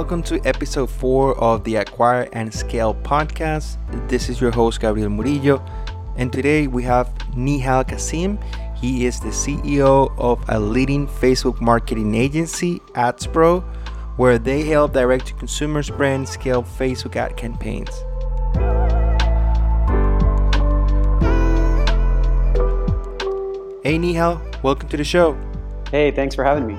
welcome to episode 4 of the Acquire and Scale podcast. This is your host, Gabriel Murillo, and today we have Nihal Kasim. He is the CEO of a leading Facebook marketing agency, AdsPro, where they help direct-to-consumer brands scale Facebook ad campaigns. Hey Nihal, welcome to the show. Hey, thanks for having me.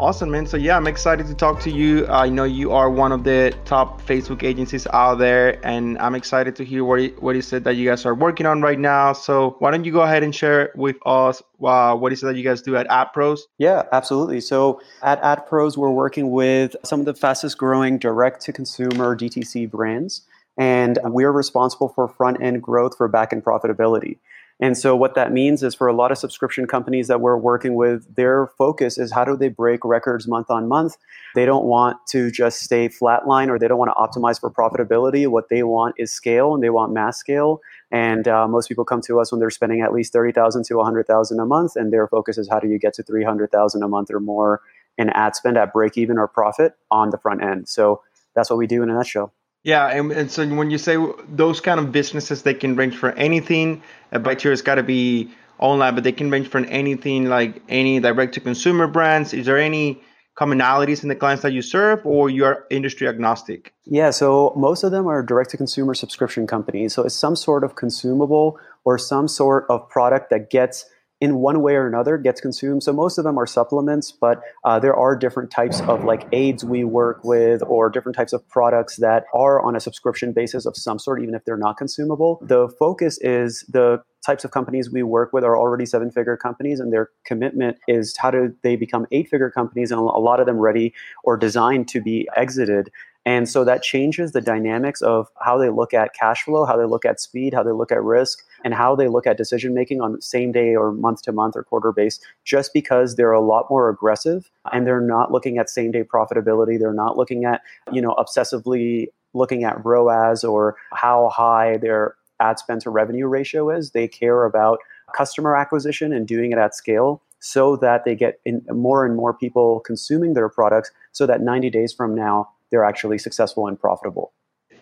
Awesome, man. So yeah, I'm excited to talk to you. I know you are one of the top Facebook agencies out there, and I'm excited to hear what is it that you guys are working on right now. So why don't you go ahead and share with us what is it that you guys do at AdPros? Yeah, absolutely. So at AdPros, we're working with some of the fastest growing direct-to-consumer DTC brands, and we're responsible for front-end growth for back-end profitability. And so what that means is for a lot of subscription companies that we're working with, their focus is how do they break records month on month. They don't want to just stay flatline, or they don't want to optimize for profitability. What they want is scale, and they want mass scale. And most people come to us when they're spending at least $30,000 to $100,000 a month, and their focus is how do you get to $300,000 a month or more in ad spend at break even or profit on the front end. So that's what we do in a nutshell. Yeah, and so when you say those kind of businesses, they can range for anything. But here it's got to be online, but they can range from anything, like any direct-to-consumer brands. Is there any commonalities in the clients that you serve, or you are industry agnostic? Yeah, so most of them are direct-to-consumer subscription companies. So it's some sort of consumable or some sort of product that gets, in one way or another, gets consumed. So most of them are supplements, but there are different types of like aids we work with, or different types of products that are on a subscription basis of some sort, even if they're not consumable. The focus is the types of companies we work with are already seven-figure companies, and their commitment is how do they become eight-figure companies, and a lot of them ready or designed to be exited. And so that changes the dynamics of how they look at cash flow, how they look at speed, how they look at risk, and how they look at decision-making on same day or month-to-month or quarter base, just because they're a lot more aggressive, and they're not looking at same-day profitability. They're not looking at, obsessively looking at ROAS or how high their ad spend to revenue ratio is. They care about customer acquisition and doing it at scale, so that they get in more and more people consuming their products, so that 90 days from now, they're actually successful and profitable.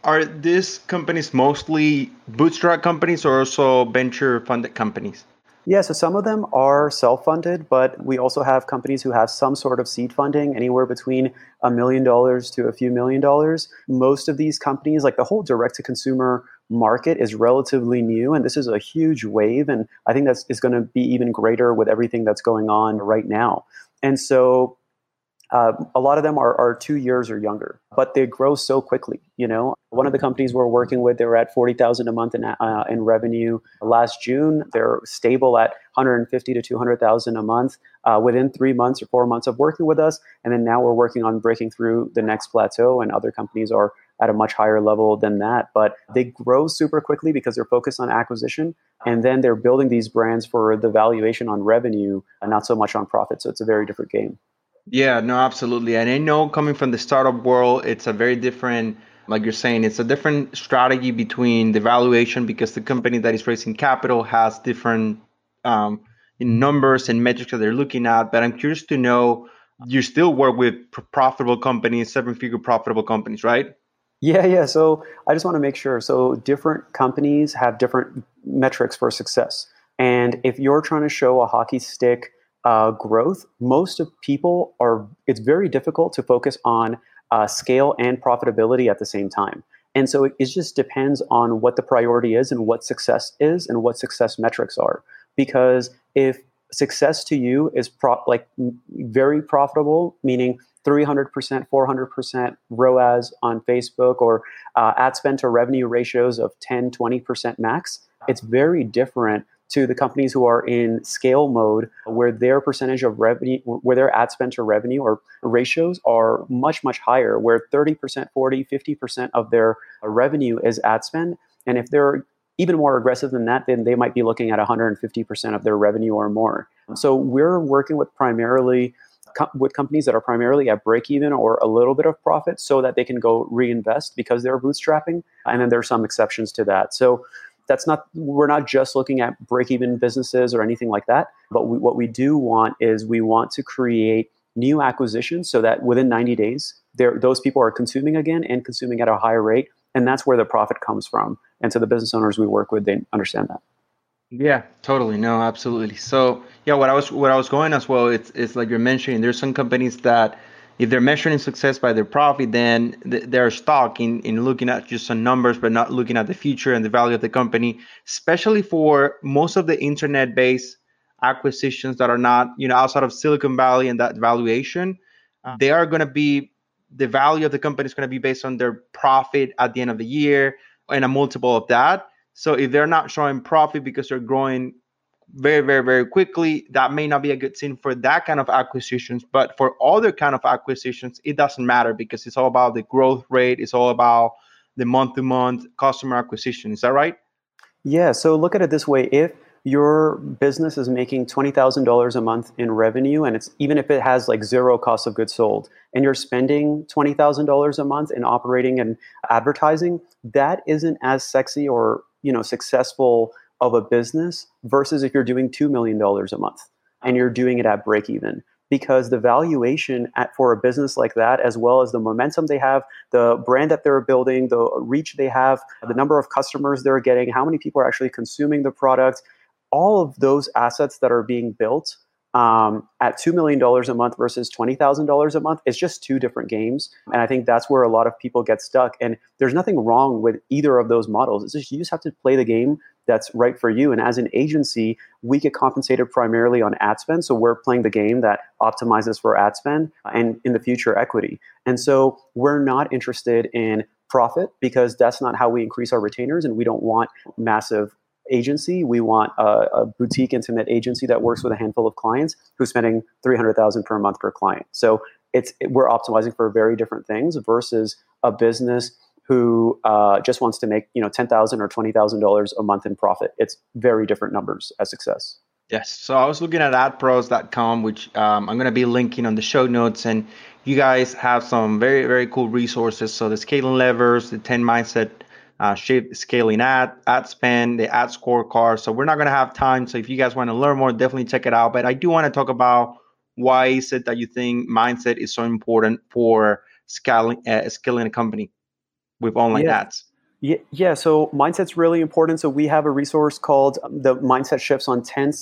Are these companies mostly bootstrap companies, or also venture-funded companies? Yeah, so some of them are self-funded, but we also have companies who have some sort of seed funding, anywhere between $1 million to a few $1 million. Most of these companies, like the whole direct-to-consumer market, is relatively new, and this is a huge wave, and I think that's is going to be even greater with everything that's going on right now. And so a lot of them are 2 years or younger, but they grow so quickly. One of the companies we're working with, they were at $40,000 a month in revenue last June. They're stable at $150,000 to $200,000 a month within 3 months or 4 months of working with us. And then now we're working on breaking through the next plateau, and other companies are at a much higher level than that. But they grow super quickly because they're focused on acquisition, and then they're building these brands for the valuation on revenue and not so much on profit. So it's a very different game. Yeah, no, absolutely. And I know coming from the startup world, it's a very different, like you're saying, it's a different strategy between the valuation, because the company that is raising capital has different numbers and metrics that they're looking at. But I'm curious to know, you still work with profitable companies, seven-figure profitable companies, right? Yeah. So I just want to make sure. So different companies have different metrics for success. And if you're trying to show a hockey stick growth, most of people are, it's very difficult to focus on scale and profitability at the same time. And so it just depends on what the priority is, and what success is, and what success metrics are. Because if success to you is very profitable, meaning 300%, 400% ROAS on Facebook, or ad spend to revenue ratios of 10, 20% max, it's very different to the companies who are in scale mode, where their percentage of revenue, where their ad spend to revenue or ratios are much, much higher, where 30%, 40%, 50% of their revenue is ad spend. And if they're even more aggressive than that, then they might be looking at 150% of their revenue or more. So we're working with companies that are primarily at break even or a little bit of profit, so that they can go reinvest because they're bootstrapping. And then there are some exceptions to that. So we're not just looking at break-even businesses or anything like that. But what we do want is we want to create new acquisitions, so that within 90 days, those people are consuming again and consuming at a higher rate. And that's where the profit comes from. And so the business owners we work with, they understand that. Yeah, totally. No, absolutely. So yeah, what I was going as well, it's like you're mentioning, there's some companies that if they're measuring success by their profit, then they're stuck in looking at just some numbers, but not looking at the future and the value of the company, especially for most of the internet-based acquisitions that are not, outside of Silicon Valley and that valuation. They are going to be, the value of the company is going to be based on their profit at the end of the year and a multiple of that. So if they're not showing profit because they're growing very, very, very quickly, that may not be a good thing for that kind of acquisitions. But for other kind of acquisitions, it doesn't matter because it's all about the growth rate. It's all about the month-to-month customer acquisition. Is that right? Yeah. So look at it this way. If your business is making $20,000 a month in revenue, and it's even if it has like zero cost of goods sold, and you're spending $20,000 a month in operating and advertising, that isn't as sexy or successful of a business versus if you're doing $2 million a month and you're doing it at break even, because the valuation for a business like that, as well as the momentum they have, the brand that they're building, the reach they have, the number of customers they're getting, how many people are actually consuming the product, all of those assets that are being built at $2 million a month versus $20,000 a month, it's just two different games. And I think that's where a lot of people get stuck. And there's nothing wrong with either of those models. It's just you just have to play the game that's right for you. And as an agency, we get compensated primarily on ad spend. So we're playing the game that optimizes for ad spend and in the future equity. And so we're not interested in profit because that's not how we increase our retainers, and we don't want massive agency. We want a boutique intimate agency that works with a handful of clients who's spending $300,000 per month per client. So we're optimizing for very different things versus a business who just wants to make $10,000 or $20,000 a month in profit. It's very different numbers as success. Yes. So I was looking at adpros.com, which I'm going to be linking on the show notes. And you guys have some very, very cool resources. So the scaling levers, the 10 mindset shift, scaling ad spend, the ad scorecard. So we're not going to have time. So if you guys want to learn more, definitely check it out. But I do want to talk about why is it that you think mindset is so important for scaling a company with online ads? Yeah. So mindset's really important. So we have a resource called the mindset shifts on 10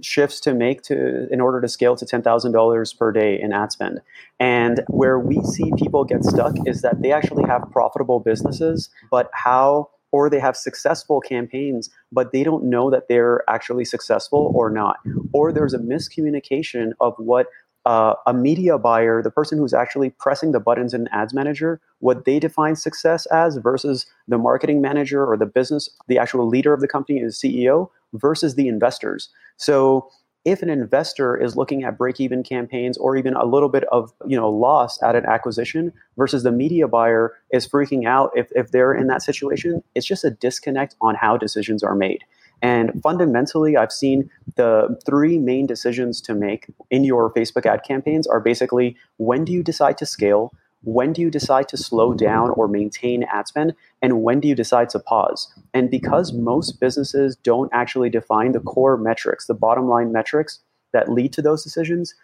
shifts to make in order to scale to $10,000 per day in ad spend. And where we see people get stuck is that they actually have profitable businesses, or they have successful campaigns, but they don't know that they're actually successful or not. Or there's a miscommunication of what a media buyer, the person who's actually pressing the buttons in ads manager, what they define success as versus the marketing manager or the business, the actual leader of the company, the CEO versus the investors. So if an investor is looking at break-even campaigns or even a little bit of loss at an acquisition versus the media buyer is freaking out if they're in that situation, it's just a disconnect on how decisions are made. And fundamentally, I've seen the three main decisions to make in your Facebook ad campaigns are basically, when do you decide to scale? When do you decide to slow down or maintain ad spend? And when do you decide to pause? And because most businesses don't actually define the core metrics, the bottom line metrics that lead to those decisions,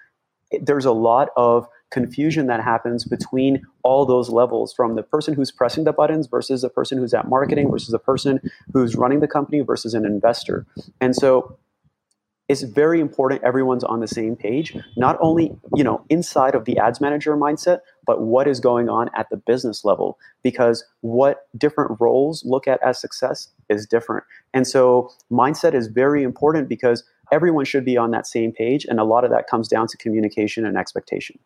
there's a lot of confusion that happens between all those levels, from the person who's pressing the buttons versus the person who's at marketing versus the person who's running the company versus an investor. And so it's very important everyone's on the same page, not only inside of the ads manager mindset, but what is going on at the business level, because what different roles look at as success is different. And so mindset is very important because everyone should be on that same page. And a lot of that comes down to communication and expectation.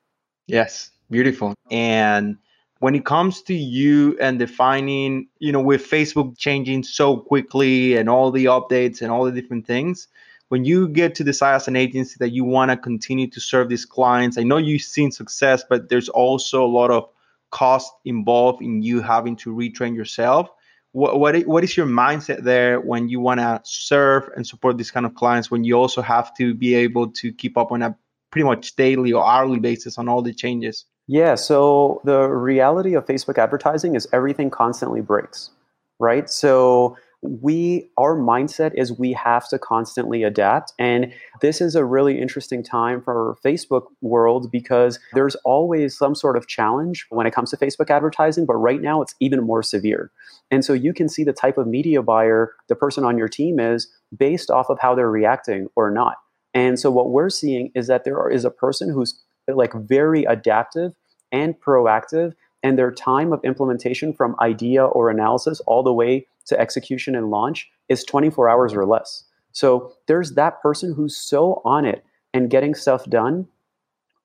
Yes. Beautiful. And when it comes to you and defining, with Facebook changing so quickly and all the updates and all the different things, when you get to decide as an agency that you want to continue to serve these clients, I know you've seen success, but there's also a lot of cost involved in you having to retrain yourself. What is your mindset there when you want to serve and support these kind of clients, when you also have to be able to keep up on a pretty much daily or hourly basis on all the changes? Yeah, so the reality of Facebook advertising is everything constantly breaks, right? So our mindset is we have to constantly adapt. And this is a really interesting time for our Facebook world because there's always some sort of challenge when it comes to Facebook advertising, but right now it's even more severe. And so you can see the type of media buyer the person on your team is based off of how they're reacting or not. And so what we're seeing is that there is a person who's like very adaptive and proactive, and their time of implementation from idea or analysis all the way to execution and launch is 24 hours or less. So there's that person who's so on it and getting stuff done,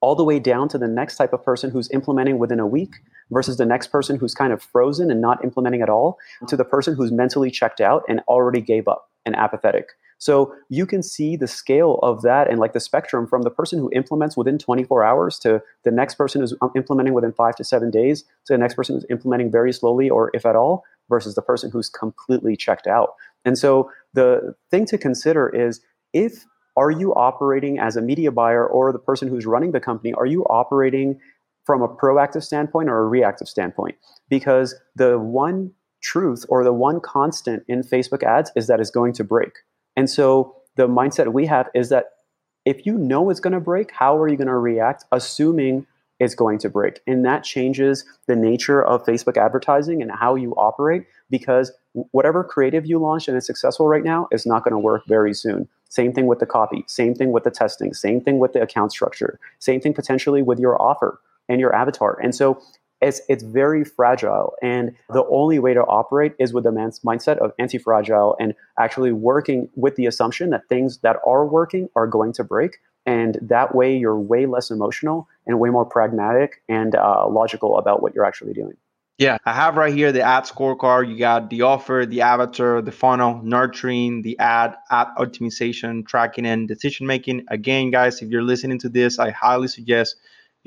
all the way down to the next type of person who's implementing within a week versus the next person who's kind of frozen and not implementing at all, to the person who's mentally checked out and already gave up and apathetic. So you can see the scale of that and like the spectrum from the person who implements within 24 hours to the next person who's implementing within 5 to 7 days to the next person who's implementing very slowly or if at all versus the person who's completely checked out. And so the thing to consider is, if are you operating as a media buyer or the person who's running the company, are you operating from a proactive standpoint or a reactive standpoint? Because the one truth or the one constant in Facebook ads is that it's going to break. And so the mindset we have is that if you know it's going to break, how are you going to react assuming it's going to break? And that changes the nature of Facebook advertising and how you operate, because whatever creative you launch and is successful right now is not going to work very soon. Same thing with the copy, same thing with the testing, same thing with the account structure, same thing potentially with your offer and your avatar. And so it's very fragile, and the only way to operate is with the mindset of anti-fragile and actually working with the assumption that things that are working are going to break, and that way you're way less emotional and way more pragmatic and logical about what you're actually doing. Yeah, I have right here the ad scorecard. You got the offer, the avatar, the funnel, nurturing, the ad optimization, tracking, and decision making. Again, guys, if you're listening to this, I highly suggest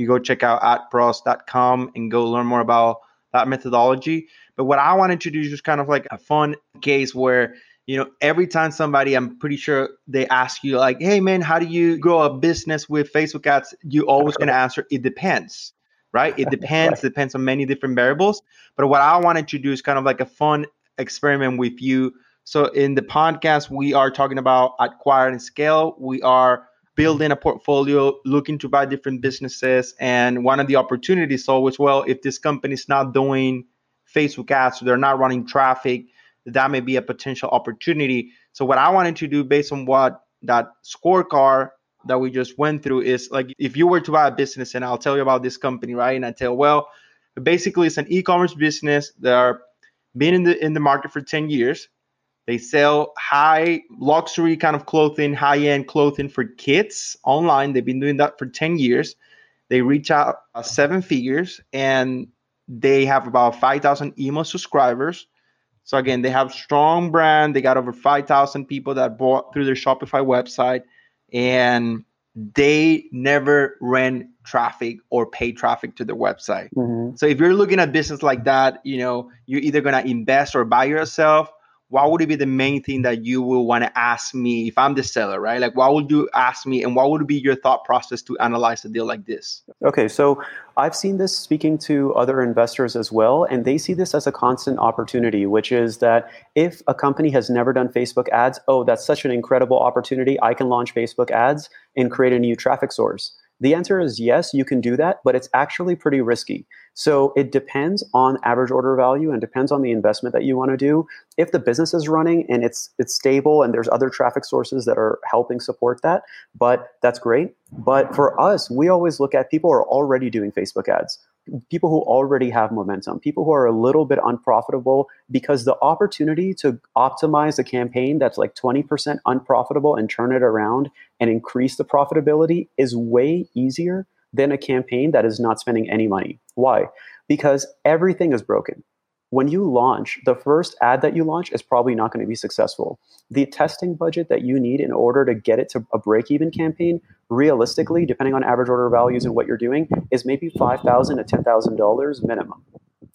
you go check out adpros.com and go learn more about that methodology. But what I wanted to do is just kind of like a fun case where, you know, every time somebody, I'm pretty sure they ask you like, hey man, how do you grow a business with Facebook ads? You always going to answer, it depends, right? It depends, right. Depends on many different variables. But what I wanted to do is kind of like a fun experiment with you. So in the podcast, we are talking about acquire and scale. We are building a portfolio, looking to buy different businesses. And one of the opportunities is always, well, if this company is not doing Facebook ads, so they're not running traffic, that may be a potential opportunity. So what I wanted to do based on what that scorecard that we just went through is like, if you were to buy a business, and I'll tell you about this company, right? And I tell, well, basically it's an e-commerce business. They're been in the market for 10 years. They sell high luxury kind of clothing, high-end clothing for kids online. They've been doing that for 10 years. They reach out 7 figures, and they have about 5,000 email subscribers. So again, they have strong brand. They got over 5,000 people that bought through their Shopify website, and they never ran traffic or paid traffic to their website. Mm-hmm. So if you're looking at business like that, you know, you're either going to invest or buy yourself. What would it be the main thing that you will want to ask me if I'm the seller, right? Like, what would you ask me, and what would be your thought process to analyze a deal like this? Okay, so I've seen this speaking to other investors as well, and they see this as a constant opportunity, which is that if a company has never done Facebook ads, oh, that's such an incredible opportunity. I can launch Facebook ads and create a new traffic source. The answer is yes, you can do that, but it's actually pretty risky. So it depends on average order value and depends on the investment that you want to do. If the business is running and it's stable and there's other traffic sources that are helping support that, but that's great. But for us, we always look at people who are already doing Facebook ads, people who already have momentum, people who are a little bit unprofitable, because the opportunity to optimize a campaign that's like 20% unprofitable and turn it around and increase the profitability is way easier than a campaign that is not spending any money. Why? Because everything is broken. When you launch, the first ad that you launch is probably not going to be successful. The testing budget that you need in order to get it to a break-even campaign, realistically, depending on average order values and what you're doing, is maybe $5,000 to $10,000 minimum,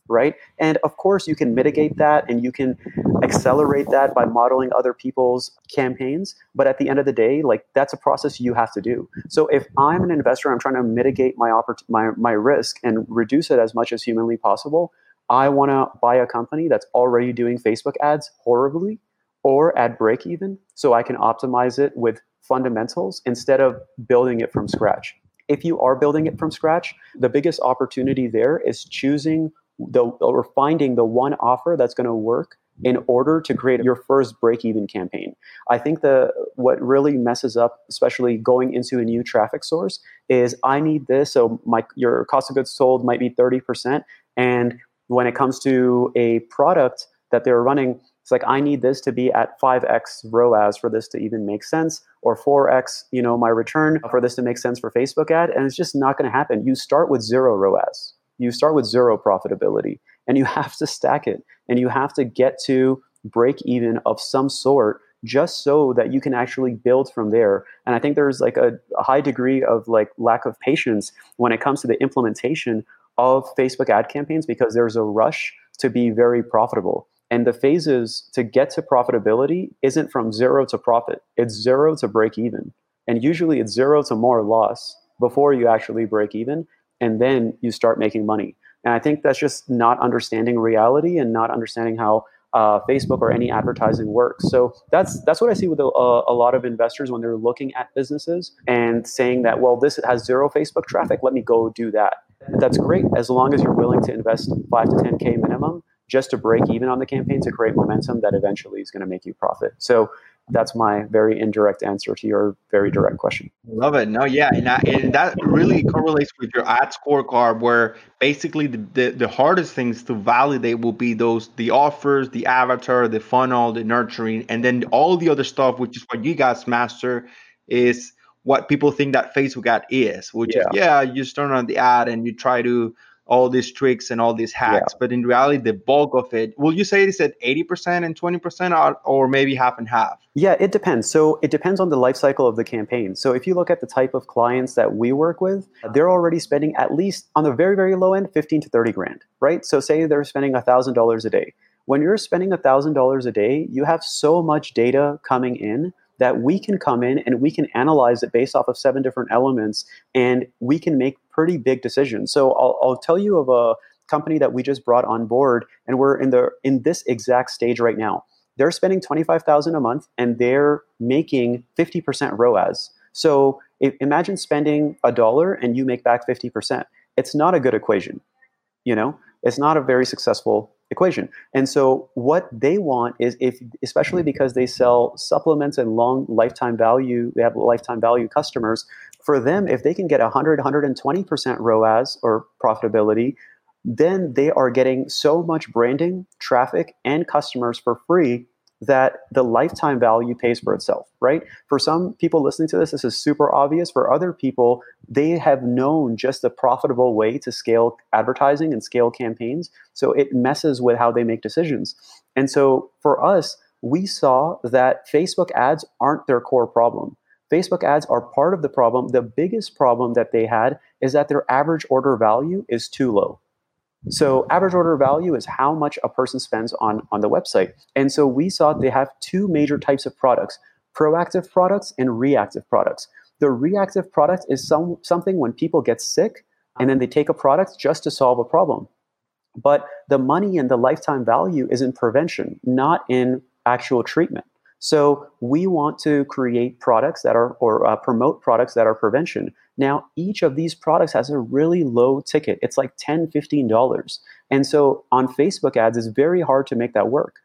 right? And of course, you can mitigate that and you can accelerate that by modeling other people's campaigns. But at the end of the day, like, that's a process you have to do. So if I'm an investor, I'm trying to mitigate my risk and reduce it as much as humanly possible. I want to buy a company that's already doing Facebook ads horribly or at break even, so I can optimize it with fundamentals instead of building it from scratch. If you are building it from scratch, the biggest opportunity there is choosing or finding the one offer that's going to work in order to create your first break-even campaign. I think what really messes up, especially going into a new traffic source, is I need this. So your cost of goods sold might be 30%. And when it comes to a product that they're running, it's like, I need this to be at 5x ROAS for this to even make sense, or 4x, my return for this to make sense for Facebook ad. And it's just not going to happen. You start with zero ROAS. You start with zero profitability, and you have to stack it, and you have to get to break even of some sort just so that you can actually build from there. And I think there's like a high degree of like lack of patience when it comes to the implementation of Facebook ad campaigns, because there's a rush to be very profitable. And the phases to get to profitability isn't from zero to profit. It's zero to break even. And usually it's zero to more loss before you actually break even. And then you start making money. And I think that's just not understanding reality and not understanding how Facebook or any advertising works. So that's what I see with a lot of investors when they're looking at businesses and saying that, well, this has zero Facebook traffic, let me go do that. That's great, as long as you're willing to invest $5 to $10K minimum just to break even on the campaign to create momentum that eventually is going to make you profit. So that's my very indirect answer to your very direct question. Love it. No, yeah. And that really correlates with your ad scorecard, where basically the hardest things to validate will be the offers, the avatar, the funnel, the nurturing, and then all the other stuff, which is what you guys master, is what people think that Facebook ad is, which is, you turn on the ad and you try to all these tricks and all these hacks. Yeah. But in reality, the bulk of it, will you say it's at 80% and 20% or maybe half and half? Yeah, it depends. So it depends on the life cycle of the campaign. So if you look at the type of clients that we work with, they're already spending at least on the very, very low end, 15 to 30 grand, right? So say they're spending $1,000 a day. When you're spending $1,000 a day, you have so much data coming in that we can come in and we can analyze it based off of 7 different elements, and we can make pretty big decisions. So I'll tell you of a company that we just brought on board, and we're in this exact stage right now. They're spending $25,000 a month and they're making 50% ROAS. So imagine spending $1 and you make back 50%. It's not a good equation. It's not a very successful equation. And so what they want is, especially because they sell supplements and they have lifetime value customers, for them, if they can get 100, 120% ROAS or profitability, then they are getting so much branding, traffic, and customers for free that the lifetime value pays for itself, right? For some people listening to this is super obvious. For other people, they have known just the profitable way to scale advertising and scale campaigns. So it messes with how they make decisions. And so for us, we saw that Facebook ads aren't their core problem. Facebook ads are part of the problem. The biggest problem that they had is that their average order value is too low. So average order value is how much a person spends on the website. And so we saw they have 2 major types of products, proactive products and reactive products. The reactive product is something when people get sick and then they take a product just to solve a problem. But the money and the lifetime value is in prevention, not in actual treatment. So we want to create products that are, or promote products that are prevention. Now, each of these products has a really low ticket. It's like $10, $15. And so on Facebook ads, it's very hard to make that work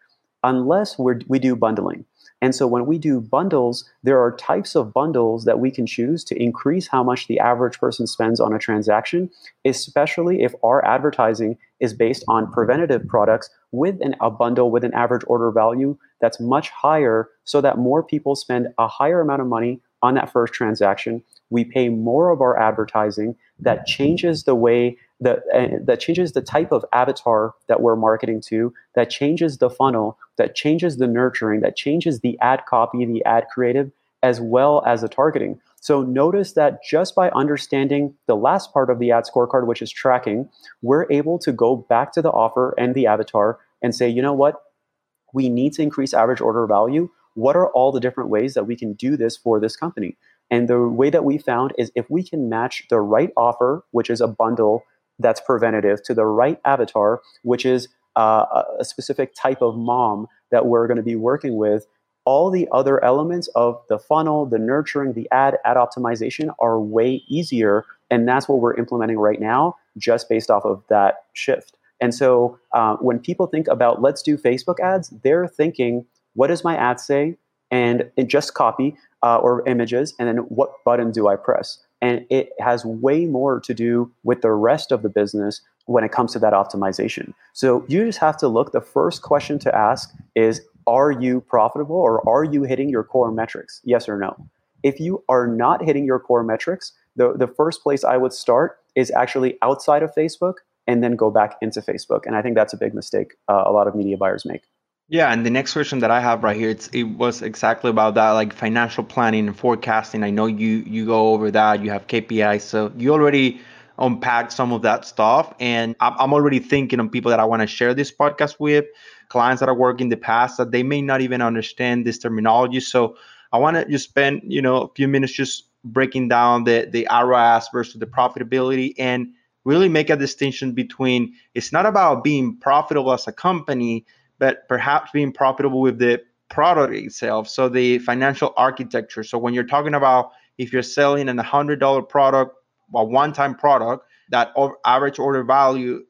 unless we do bundling. And so when we do bundles, there are types of bundles that we can choose to increase how much the average person spends on a transaction, especially if our advertising is based on preventative products with a bundle with an average order value that's much higher, so that more people spend a higher amount of money on that first transaction. We pay more of our advertising. That changes the way that changes the type of avatar that we're marketing to, that changes the funnel, that changes the nurturing, that changes the ad copy, the ad creative, as well as the targeting. So notice that just by understanding the last part of the ad scorecard, which is tracking, we're able to go back to the offer and the avatar and say, you know what? We need to increase average order value. What are all the different ways that we can do this for this company? And the way that we found is if we can match the right offer, which is a bundle, that's preventative to the right avatar, which is a specific type of mom that we're going to be working with. All the other elements of the funnel, the nurturing, the ad optimization are way easier. And that's what we're implementing right now, just based off of that shift. And so when people think about, let's do Facebook ads, they're thinking, what does my ad say? And just copy or images. And then what button do I press? And it has way more to do with the rest of the business when it comes to that optimization. So you just have to look, the first question to ask is, are you profitable or are you hitting your core metrics? Yes or no? If you are not hitting your core metrics, the first place I would start is actually outside of Facebook and then go back into Facebook. And I think that's a big mistake a lot of media buyers make. Yeah, and the next question that I have right here, it was exactly about that, like financial planning and forecasting. I know you go over that, you have KPIs, so you already unpacked some of that stuff. And I'm already thinking of people that I want to share this podcast with, clients that I work in the past that they may not even understand this terminology. So I want to just spend a few minutes just breaking down the ROAS versus the profitability and really make a distinction between, it's not about being profitable as a company, but perhaps being profitable with the product itself. So the financial architecture. So when you're talking about, if you're selling an $100 product, a one-time product, that average order value,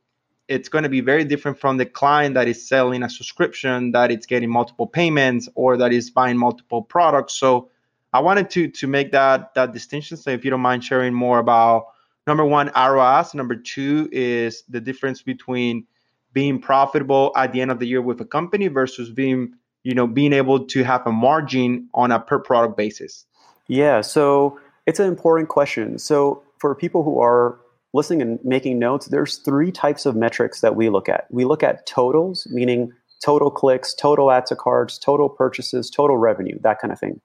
it's going to be very different from the client that is selling a subscription, that it's getting multiple payments, or that is buying multiple products. So I wanted to make that distinction. So if you don't mind sharing more about, number one, ROAS. Number two is the difference between being profitable at the end of the year with a company versus being able to have a margin on a per product basis. Yeah, so it's an important question. So for people who are listening and making notes, there's three types of metrics that we look at. We look at totals, meaning total clicks, total add to carts, total purchases, total revenue, that kind of thing.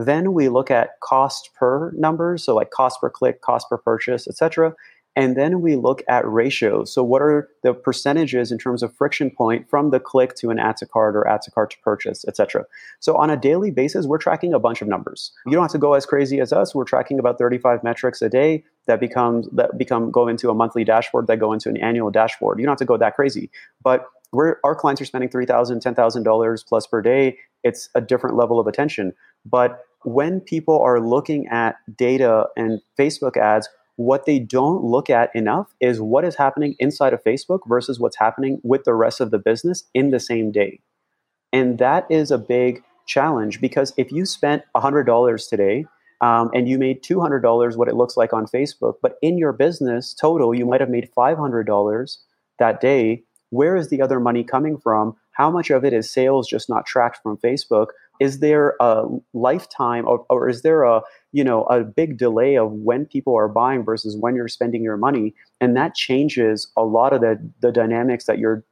Then we look at cost per numbers, so like cost per click, cost per purchase, etc. And then we look at ratios. So what are the percentages in terms of friction point from the click to an add to cart or add to cart to purchase, et cetera. So on a daily basis, we're tracking a bunch of numbers. You don't have to go as crazy as us. We're tracking about 35 metrics a day that go into a monthly dashboard, that go into an annual dashboard. You don't have to go that crazy. But our clients are spending $3,000, $10,000 plus per day. It's a different level of attention. But when people are looking at data and Facebook ads, what they don't look at enough is what is happening inside of Facebook versus what's happening with the rest of the business in the same day. And that is a big challenge, because if you spent $100 today and you made $200, what it looks like on Facebook, but in your business total, you might have made $500 that day. Where is the other money coming from? How much of it is sales just not tracked from Facebook? Is there a lifetime or is there a big delay of when people are buying versus when you're spending your money? And that changes a lot of the dynamics that you're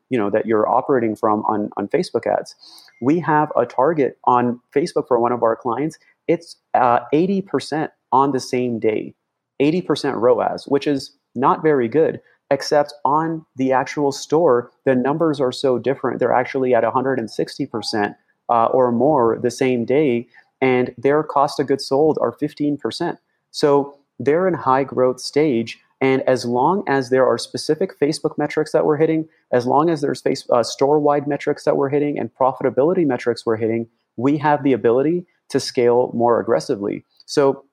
operating from on Facebook ads. We have a target on Facebook for one of our clients. It's 80% on the same day, 80% ROAS, which is not very good. Except on the actual store, the numbers are so different. They're actually at 160% or more the same day, and their cost of goods sold are 15%. So they're in high growth stage, and as long as there are specific Facebook metrics that we're hitting, as long as there's store-wide metrics that we're hitting and profitability metrics we're hitting, we have the ability to scale more aggressively. So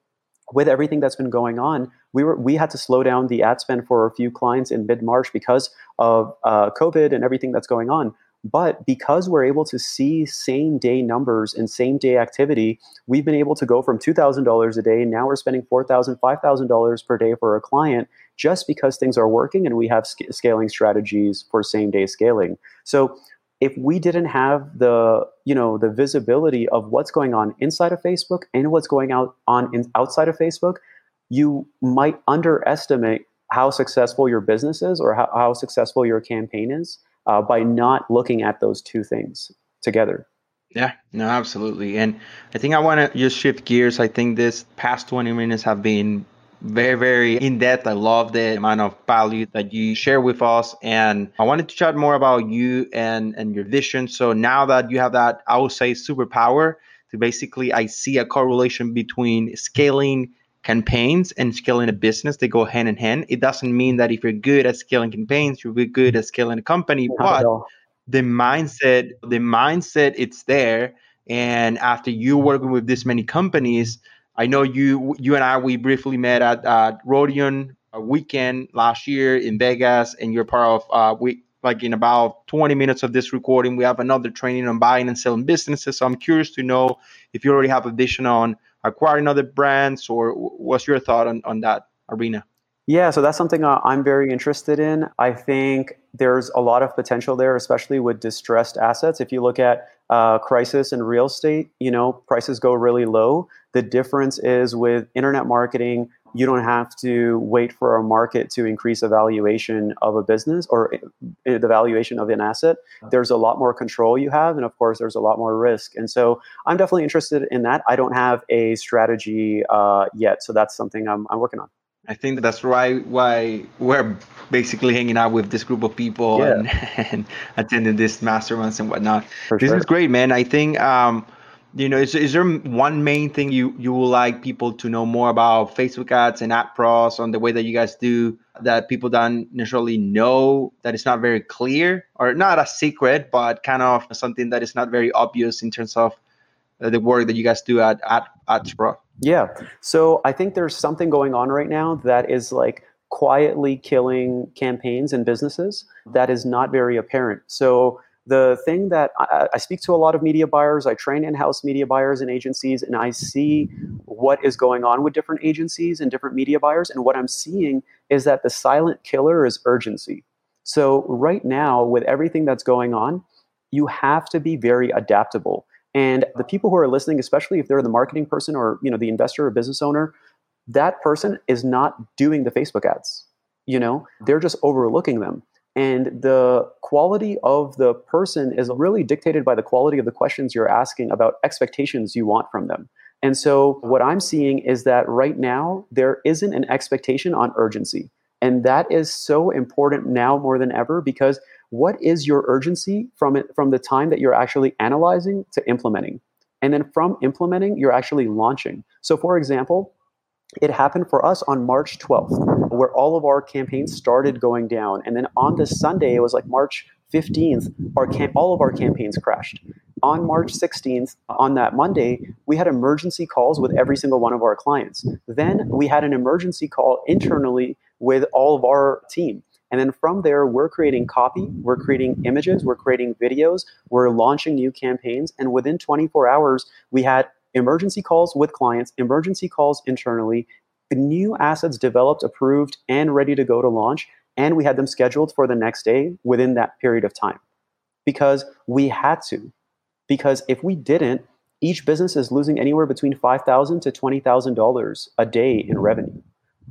with everything that's been going on, we had to slow down the ad spend for a few clients in mid-March because of COVID and everything that's going on. But because we're able to see same-day numbers and same-day activity, we've been able to go from $2,000 a day, now we're spending $4,000, $5,000 per day for a client, just because things are working and we have scaling strategies for same-day scaling. So if we didn't have the visibility of what's going on inside of Facebook and what's going outside of Facebook, you might underestimate how successful your business is or how successful your campaign is by not looking at those two things together. Yeah, no, absolutely. And I think I want to just shift gears. I think this past 20 minutes have been very, very in-depth. I love the amount of value that you share with us. And I wanted to chat more about you and your vision. So now that you have that, I would say, superpower to basically, I see a correlation between scaling campaigns and scaling a business, they go hand in hand. It doesn't mean that if you're good at scaling campaigns, you'll be good at scaling a company, but the mindset, it's there. And after you working with this many companies, I know you and I, we briefly met at Rodeon a weekend last year in Vegas, and you're part of, in about 20 minutes of this recording, we have another training on buying and selling businesses. So I'm curious to know if you already have a vision on acquiring other brands, or what's your thought on that arena? Yeah, so that's something I'm very interested in. I think there's a lot of potential there, especially with distressed assets. If you look at crisis in real estate, prices go really low. The difference is with internet marketing, you don't have to wait for a market to increase a valuation of a business or the valuation of an asset. There's a lot more control you have. And of course, there's a lot more risk. And so I'm definitely interested in that. I don't have a strategy yet. So that's something I'm working on. I think that's why we're basically hanging out with this group of people and attending these masterminds and whatnot. This is great, man. I think, is there one main thing you would like people to know more about Facebook ads and AdPros on the way that you guys do that people don't necessarily know, that it's not very clear, or not a secret, but kind of something that is not very obvious in terms of the work that you guys do at AdsPro? Yeah. So I think there's something going on right now that is quietly killing campaigns and businesses that is not very apparent. So the thing that I speak to a lot of media buyers, I train in-house media buyers and agencies, and I see what is going on with different agencies and different media buyers. And what I'm seeing is that the silent killer is urgency. So right now, with everything that's going on, you have to be very adaptable. And the people who are listening, especially if they're the marketing person or the investor or business owner, that person is not doing the Facebook ads. They're just overlooking them. And the quality of the person is really dictated by the quality of the questions you're asking about expectations you want from them. And so what I'm seeing is that right now, there isn't an expectation on urgency. And that is so important now more than ever, because what is your urgency from the time that you're actually analyzing to implementing? And then from implementing, you're actually launching. So for example, it happened for us on March 12th, where all of our campaigns started going down. And then on this Sunday, it was March 15th, all of our campaigns crashed. On March 16th, on that Monday, we had emergency calls with every single one of our clients. Then we had an emergency call internally with all of our team. And then from there, we're creating copy, we're creating images, we're creating videos, we're launching new campaigns. And within 24 hours, we had emergency calls with clients, emergency calls internally, new assets developed, approved, and ready to go to launch. And we had them scheduled for the next day within that period of time, because we had to. Because if we didn't, each business is losing anywhere between $5,000 to $20,000 a day in revenue.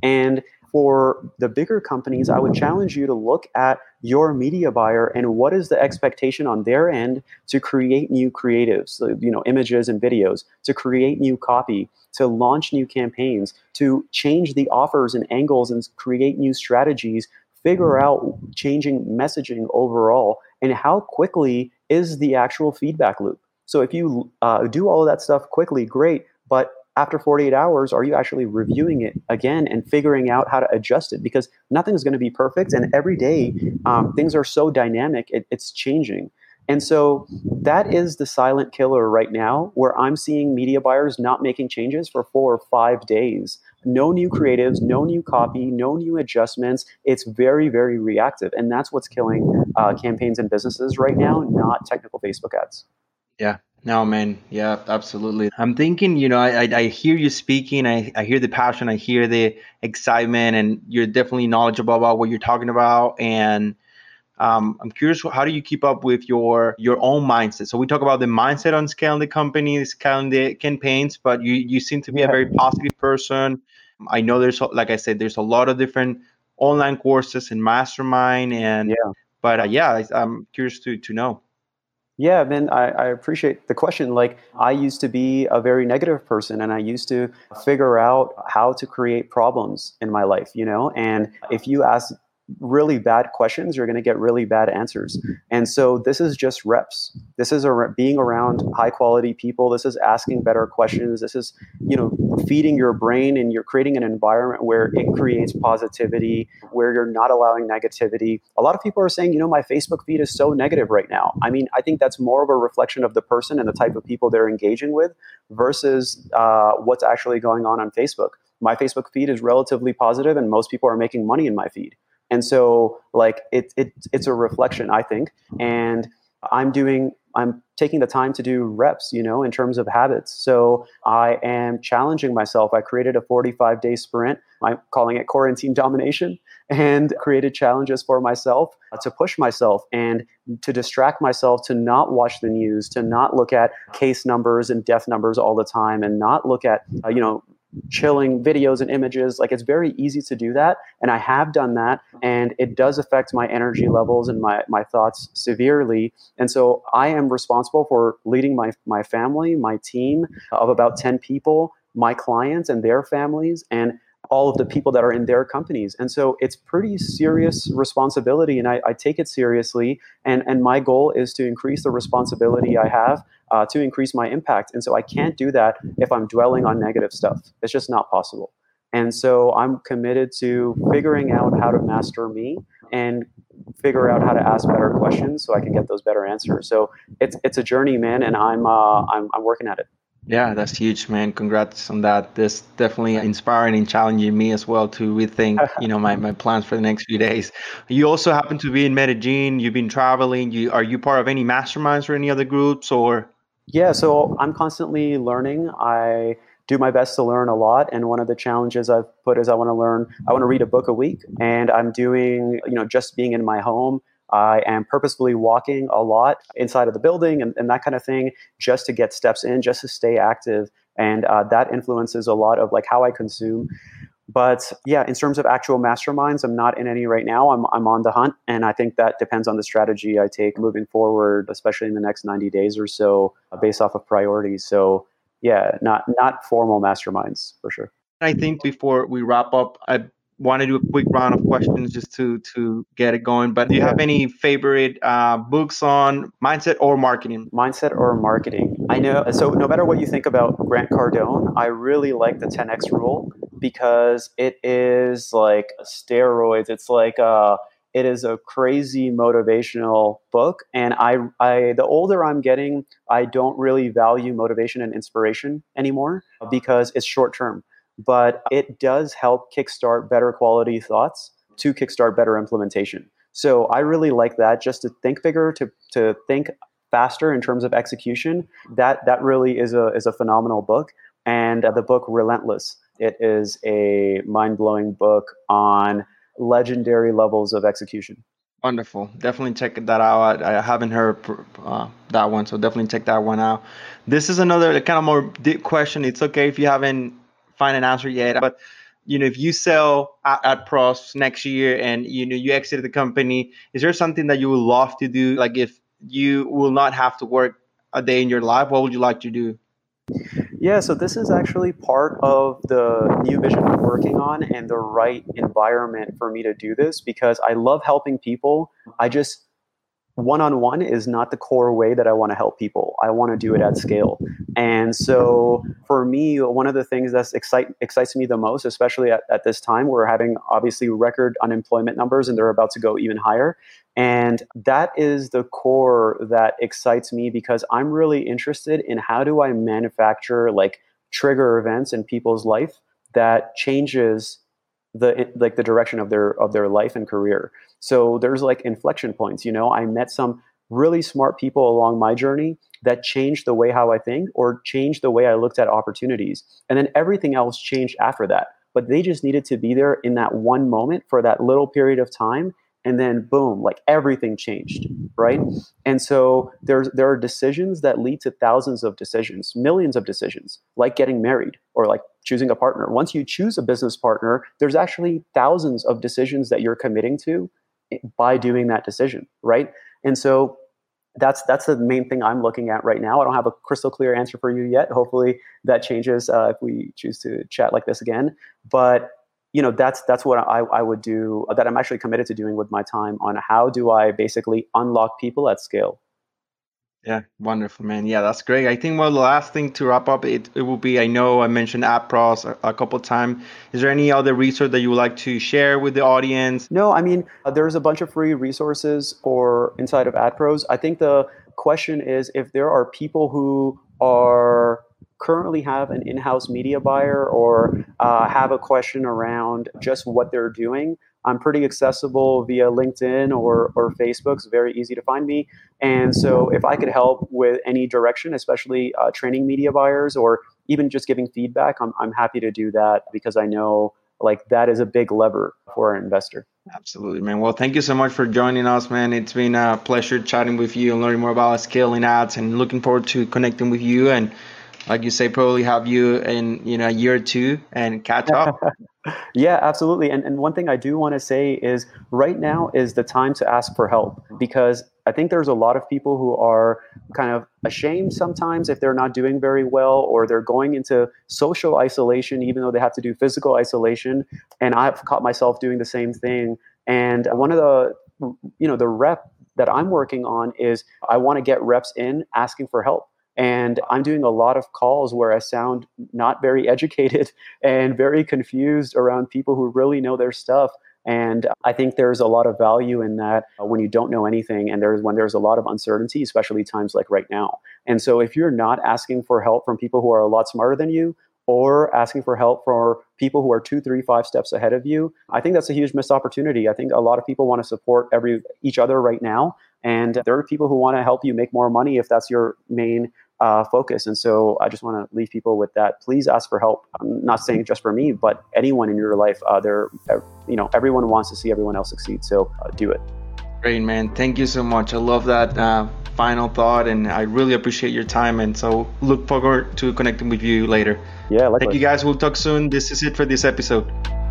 And for the bigger companies, I would challenge you to look at your media buyer and what is the expectation on their end to create new creatives, images and videos, to create new copy, to launch new campaigns, to change the offers and angles and create new strategies, figure out changing messaging overall, and how quickly is the actual feedback loop. So if you do all of that stuff quickly, great, but after 48 hours, are you actually reviewing it again and figuring out how to adjust it? Because nothing is going to be perfect. And every day, things are so dynamic, it's changing. And so that is the silent killer right now, where I'm seeing media buyers not making changes for 4 or 5 days. No new creatives, no new copy, no new adjustments. It's very, very reactive. And that's what's killing campaigns and businesses right now, not technical Facebook ads. Yeah. No, man. Yeah, absolutely. I'm thinking, I hear you speaking. I hear the passion. I hear the excitement, and you're definitely knowledgeable about what you're talking about. And I'm curious, how do you keep up with your own mindset? So we talk about the mindset on scaling the company, scaling the campaigns, but you seem to be a very positive person. I know there's, like I said, there's a lot of different online courses and mastermind. I'm curious to know. Yeah, man, I appreciate the question. I used to be a very negative person, and I used to figure out how to create problems in my life. And if you ask really bad questions, you're going to get really bad answers. And so this is just reps. This is being around high quality people. This is asking better questions. This is, you know, feeding your brain, and you're creating an environment where it creates positivity, where you're not allowing negativity. A lot of people are saying, you know, my Facebook feed is so negative right now. I mean, I think that's more of a reflection of the person and the type of people they're engaging with versus what's actually going on Facebook. My Facebook feed is relatively positive, and most people are making money in my feed. And so, like, it's a reflection, I think. And I'm taking the time to do reps, you know, in terms of habits. So I am challenging myself. I created a 45-day sprint. I'm calling it quarantine domination, and created challenges for myself to push myself and to distract myself, to not watch the news, to not look at case numbers and death numbers all the time, and not look at, you know, chilling videos and images. Like, it's very easy to do that. And I have done that. And it does affect my energy levels and my thoughts severely. And so I am responsible for leading my family, my team of about 10 people, my clients and their families, and all of the people that are in their companies. And so it's pretty serious responsibility, and I take it seriously. And my goal is to increase the responsibility I have to increase my impact. And so I can't do that if I'm dwelling on negative stuff. It's just not possible. And so I'm committed to figuring out how to master me and figure out how to ask better questions so I can get those better answers. So it's a journey, man, and I'm working at it. Yeah, that's huge, man. Congrats on that. This definitely inspiring and challenging me as well to rethink, you know, my plans for the next few days. You also happen to be in Medellin. You've been traveling. Are you part of any masterminds or any other groups, or? Yeah, so I'm constantly learning. I do my best to learn a lot. And one of the challenges I've put is I want to read a book a week. And I'm doing, you know, just being in my home, I am purposefully walking a lot inside of the building and that kind of thing, just to get steps in, just to stay active. And that influences a lot of like how I consume. But yeah, in terms of actual masterminds, I'm not in any right now. I'm on the hunt. And I think that depends on the strategy I take moving forward, especially in the next 90 days or so, based off of priorities. So yeah, not formal masterminds for sure. I think before we wrap up, I want to do a quick round of questions just to get it going. But do you have any favorite books on mindset or marketing? Mindset or marketing. I know. So no matter what you think about Grant Cardone, I really like the 10X rule because it is like steroids. It's like it is a crazy motivational book. And I the older I'm getting, I don't really value motivation and inspiration anymore because it's short term. But it does help kickstart better quality thoughts to kickstart better implementation. So I really like that, just to think bigger, to think faster in terms of execution. That really is a phenomenal book. And the book Relentless, it is a mind-blowing book on legendary levels of execution. Wonderful. Definitely check that out. I haven't heard that one, so definitely check that one out. This is another kind of more deep question. It's okay if you haven't find an answer yet, but you know, if you sell AdPros next year and you know you exit the company, is there something that you would love to do? Like, if you will not have to work a day in your life, what would you like to do? Yeah, so this is actually part of the new vision I'm working on and the right environment for me to do this, because I love helping people. I just one-on-one is not the core way that I want to help people. I want to do it at scale. And so for me, one of the things that excites me the most, especially at this time, we're having obviously record unemployment numbers and they're about to go even higher. And that is the core that excites me, because I'm really interested in how do I manufacture like trigger events in people's life that changes the direction of their life and career. So there's like inflection points, you know, I met some really smart people along my journey that changed the way how I think or changed the way I looked at opportunities. And then everything else changed after that, but they just needed to be there in that one moment for that little period of time. And then boom, like everything changed, right? And so there are decisions that lead to thousands of decisions, millions of decisions, like getting married or like choosing a partner. Once you choose a business partner, there's actually thousands of decisions that you're committing to by doing that decision, right? And so that's the main thing I'm looking at right now. I don't have a crystal clear answer for you yet. Hopefully that changes if we choose to chat like this again. But you know, that's what I would do, that I'm actually committed to doing with my time, on how do I basically unlock people at scale. Yeah, wonderful, man. Yeah, that's great. I think, well, the last thing to wrap up, it will be, I know I mentioned AdPros a couple of times. Is there any other resource that you would like to share with the audience? No, I mean, there's a bunch of free resources or inside of AdPros. I think the question is, if there are people who are currently have an in-house media buyer or have a question around just what they're doing, I'm pretty accessible via LinkedIn or Facebook. It's very easy to find me. And so if I could help with any direction, especially training media buyers or even just giving feedback, I'm happy to do that, because I know like that is a big lever for an investor. Absolutely, man. Well, thank you so much for joining us, man. It's been a pleasure chatting with you and learning more about scaling ads, and looking forward to connecting with you. And like you say, probably have you in, you know, a year or two and catch up. Yeah, absolutely. And one thing I do want to say is right now is the time to ask for help, because I think there's a lot of people who are kind of ashamed sometimes if they're not doing very well, or they're going into social isolation, even though they have to do physical isolation. And I've caught myself doing the same thing. And one of the, you know, the rep that I'm working on is I want to get reps in asking for help. And I'm doing a lot of calls where I sound not very educated and very confused around people who really know their stuff. And I think there's a lot of value in that when you don't know anything, and when there's a lot of uncertainty, especially times like right now. And so if you're not asking for help from people who are a lot smarter than you, or asking for help for people who are 2, 3, 5 steps ahead of you, I think that's a huge missed opportunity. I think a lot of people want to support each other right now. And there are people who want to help you make more money if that's your main focus. And so I just want to leave people with that. Please ask for help. I'm not saying just for me, but anyone in your life, everyone wants to see everyone else succeed. So do it. Great, man. Thank you so much. I love that final thought, and I really appreciate your time. And so look forward to connecting with you later. Yeah. Likewise. Thank you guys. We'll talk soon. This is it for this episode.